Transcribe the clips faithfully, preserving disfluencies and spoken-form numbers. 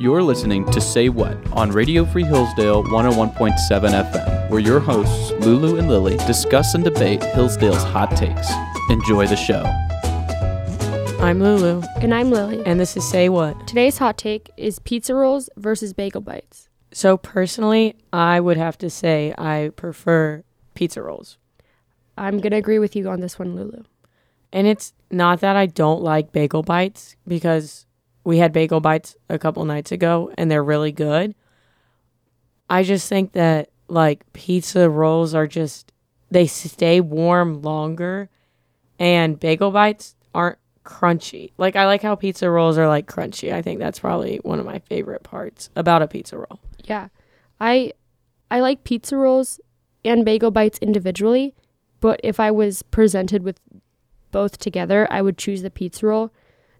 You're listening to Say What on Radio Free Hillsdale one oh one point seven F M, where your hosts, Lulu and Lily, discuss and debate Hillsdale's hot takes. Enjoy the show. I'm Lulu. And I'm Lily. And this is Say What. Today's hot take is pizza rolls versus bagel bites. So personally, I would have to say I prefer pizza rolls. I'm going to agree with you on this one, Lulu. And it's not that I don't like bagel bites, because we had bagel bites a couple nights ago, and they're really good. I just think that, like, pizza rolls are just, they stay warm longer, and bagel bites aren't crunchy. Like, I like how pizza rolls are, like, crunchy. I think that's probably one of my favorite parts about a pizza roll. Yeah. I I like pizza rolls and bagel bites individually, but if I was presented with both together, I would choose the pizza roll.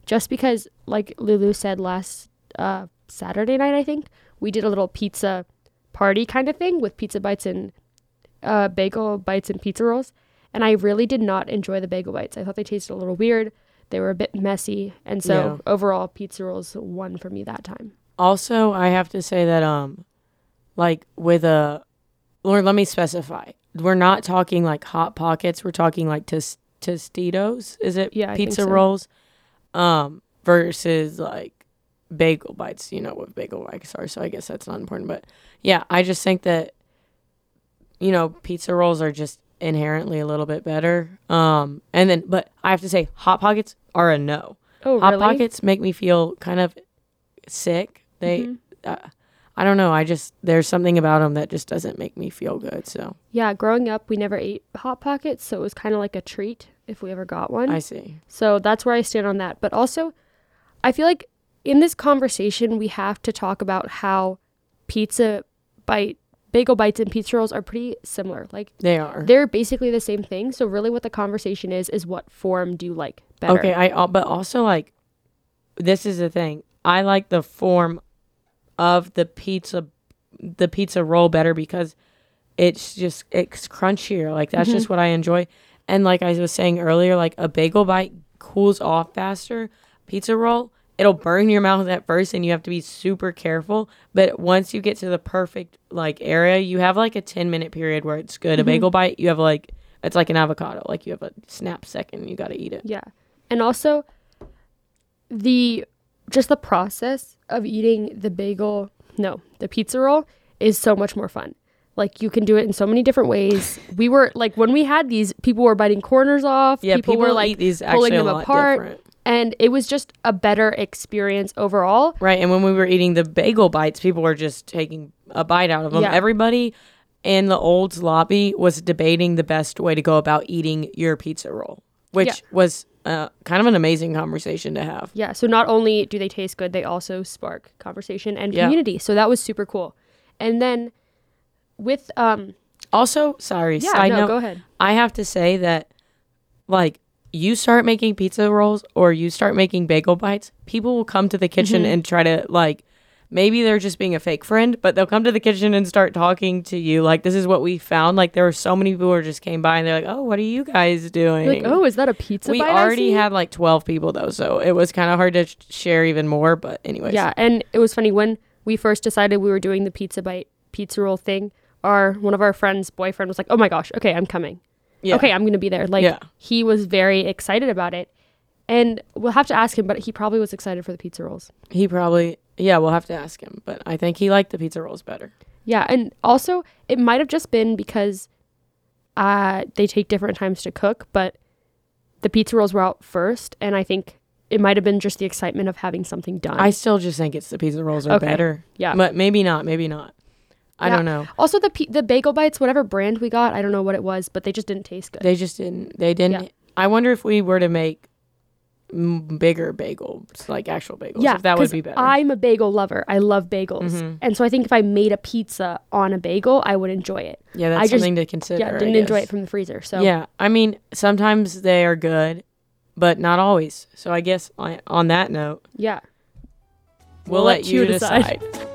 Just because, like Lulu said last uh, Saturday night, I think, we did a little pizza party kind of thing with pizza bites and uh, bagel bites and pizza rolls. And I really did not enjoy the bagel bites. I thought they tasted a little weird. They were a bit messy. And so yeah. Overall, pizza rolls won for me that time. Also, I have to say that, um, like, with a... Lord, let me specify. We're not talking, like, Hot Pockets. We're talking, like, tos- Tostitos, is it? Yeah, pizza I think so. Rolls. Um, versus like bagel bites, you know what bagel bites are, so I guess that's not important. But yeah, I just think that, you know, pizza rolls are just inherently a little bit better. Um, and then, but I have to say, Hot Pockets are a no. Oh, Hot really? Pockets make me feel kind of sick. They, mm-hmm. uh, I don't know. I just, there's something about them that just doesn't make me feel good. So yeah, growing up, we never ate Hot Pockets, so it was kind of like a treat if we ever got one. I see. So that's where I stand on that. But also, I feel like in this conversation, we have to talk about how pizza bite, bagel bites and pizza rolls are pretty similar. Like they are. They're basically the same thing. So really what the conversation is, is what form do you like better? Okay. I, but also like, this is the thing. I like the form of the pizza, the pizza roll better because it's just, it's crunchier. Like that's mm-hmm. just what I enjoy. And like I was saying earlier, like a bagel bite cools off faster. Pizza roll, it'll burn your mouth at first and you have to be super careful. But once you get to the perfect like area, you have like a ten minute period where it's good. Mm-hmm. A bagel bite, you have like, it's like an avocado. Like you have a snap second, you got to eat it. Yeah. And also the, just the process of eating the bagel, no, the pizza roll is so much more fun. Like, you can do it in so many different ways. We were, like, when we had these, people were biting corners off. Yeah, people, people were, like, these pulling them apart. Different. And it was just a better experience overall. Right, and when we were eating the bagel bites, people were just taking a bite out of them. Yeah. Everybody in the Olds lobby was debating the best way to go about eating your pizza roll, which yeah. was uh, kind of an amazing conversation to have. Yeah, so not only do they taste good, they also spark conversation and community. Yeah. So that was super cool. And then... With um, also sorry, yeah, side no, note, go ahead. I have to say that, like, you start making pizza rolls or you start making bagel bites, people will come to the kitchen mm-hmm. and try to like, maybe they're just being a fake friend, but they'll come to the kitchen and start talking to you. Like, this is what we found. Like, there were so many people who just came by and they're like, "Oh, what are you guys doing?" You're like, "Oh, is that a pizza?" We bite already had like twelve people though, so it was kind of hard to sh- share even more. But anyways, yeah, and it was funny when we first decided we were doing the pizza bite pizza roll thing. Our one of our friends' boyfriend was like, "Oh my gosh, okay, I'm coming. Yeah. Okay, I'm gonna be there." Like yeah. he was very excited about it, and we'll have to ask him. But he probably was excited for the pizza rolls. He probably, yeah, we'll have to ask him. But I think he liked the pizza rolls better. Yeah, and also it might have just been because uh, they take different times to cook, but the pizza rolls were out first, and I think it might have been just the excitement of having something done. I still just think it's the pizza rolls are okay. better. Yeah, but maybe not. Maybe not. I yeah. don't know. Also, the pe- the bagel bites, whatever brand we got, I don't know what it was, but they just didn't taste good. They just didn't. They didn't. Yeah. I wonder if we were to make m- bigger bagels, like actual bagels, yeah, if that would be better. I'm a bagel lover. I love bagels. Mm-hmm. And so I think if I made a pizza on a bagel, I would enjoy it. Yeah, that's I something just, to consider. Yeah, didn't enjoy it from the freezer. So yeah, I mean, sometimes they are good, but not always. So I guess I, on that note, yeah, we'll, we'll let, let you decide. decide.